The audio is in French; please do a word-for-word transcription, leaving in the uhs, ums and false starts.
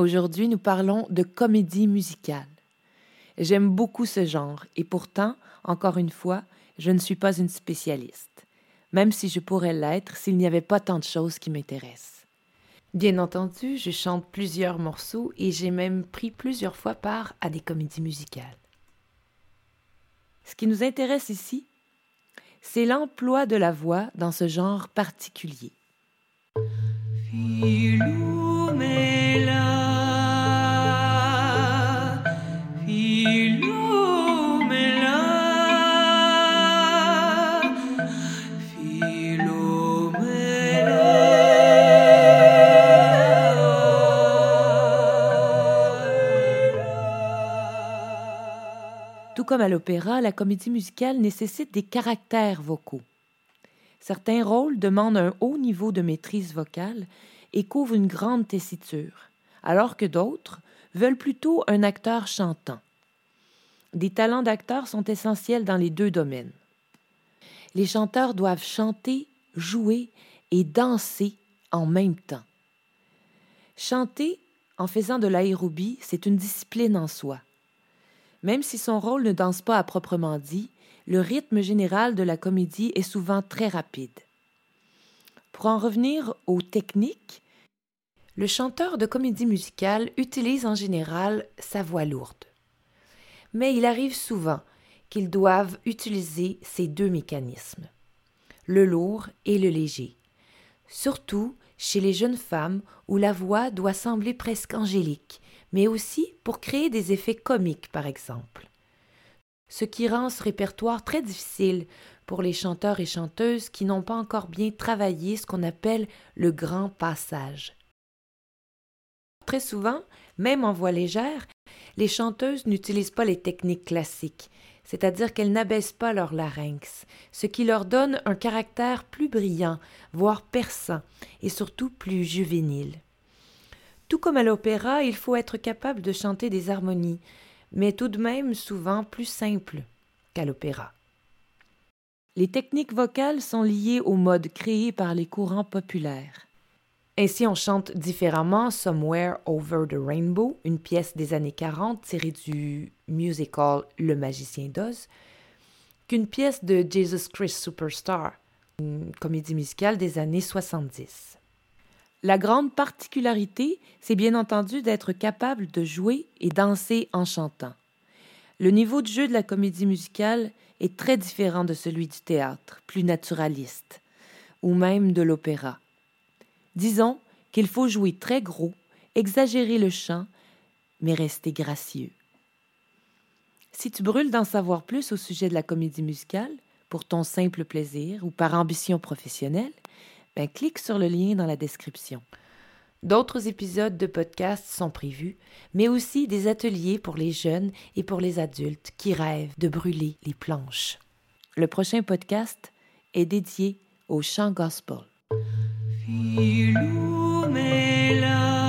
Aujourd'hui, nous parlons de comédie musicale. J'aime beaucoup ce genre et pourtant, encore une fois, je ne suis pas une spécialiste, même si je pourrais l'être s'il n'y avait pas tant de choses qui m'intéressent. Bien entendu, je chante plusieurs morceaux et j'ai même pris plusieurs fois part à des comédies musicales. Ce qui nous intéresse ici, c'est l'emploi de la voix dans ce genre particulier. Philomela, Philomela, Philomela. Tout comme à l'opéra, la comédie musicale nécessite des caractères vocaux. Certains rôles demandent un haut niveau de maîtrise vocale et couvrent une grande tessiture, alors que d'autres veulent plutôt un acteur chantant. Des talents d'acteur sont essentiels dans les deux domaines. Les chanteurs doivent chanter, jouer et danser en même temps. Chanter en faisant de l'aérobie, c'est une discipline en soi. Même si son rôle ne danse pas à proprement dit, le rythme général de la comédie est souvent très rapide. Pour en revenir aux techniques, le chanteur de comédie musicale utilise en général sa voix lourde. Mais il arrive souvent qu'ils doivent utiliser ces deux mécanismes, le lourd et le léger, surtout chez les jeunes femmes où la voix doit sembler presque angélique, mais aussi pour créer des effets comiques par exemple. Ce qui rend ce répertoire très difficile pour les chanteurs et chanteuses qui n'ont pas encore bien travaillé ce qu'on appelle le grand passage. Très souvent, même en voix légère, les chanteuses n'utilisent pas les techniques classiques, c'est-à-dire qu'elles n'abaissent pas leur larynx, ce qui leur donne un caractère plus brillant, voire perçant, et surtout plus juvénile. Tout comme à l'opéra, il faut être capable de chanter des harmonies, mais tout de même souvent plus simple qu'à l'opéra. Les techniques vocales sont liées au mode créé par les courants populaires. Ainsi, on chante différemment Somewhere Over the Rainbow, une pièce des années quarante tirée du musical Le Magicien d'Oz, qu'une pièce de Jesus Christ Superstar, une comédie musicale des années soixante-dix. La grande particularité, c'est bien entendu d'être capable de jouer et danser en chantant. Le niveau de jeu de la comédie musicale est très différent de celui du théâtre, plus naturaliste, ou même de l'opéra. Disons qu'il faut jouer très gros, exagérer le chant, mais rester gracieux. Si tu brûles d'en savoir plus au sujet de la comédie musicale, pour ton simple plaisir ou par ambition professionnelle, ben, clique sur le lien dans la description. D'autres épisodes de podcast sont prévus, mais aussi des ateliers pour les jeunes et pour les adultes qui rêvent de brûler les planches. Le prochain podcast est dédié au chant gospel. Philomela.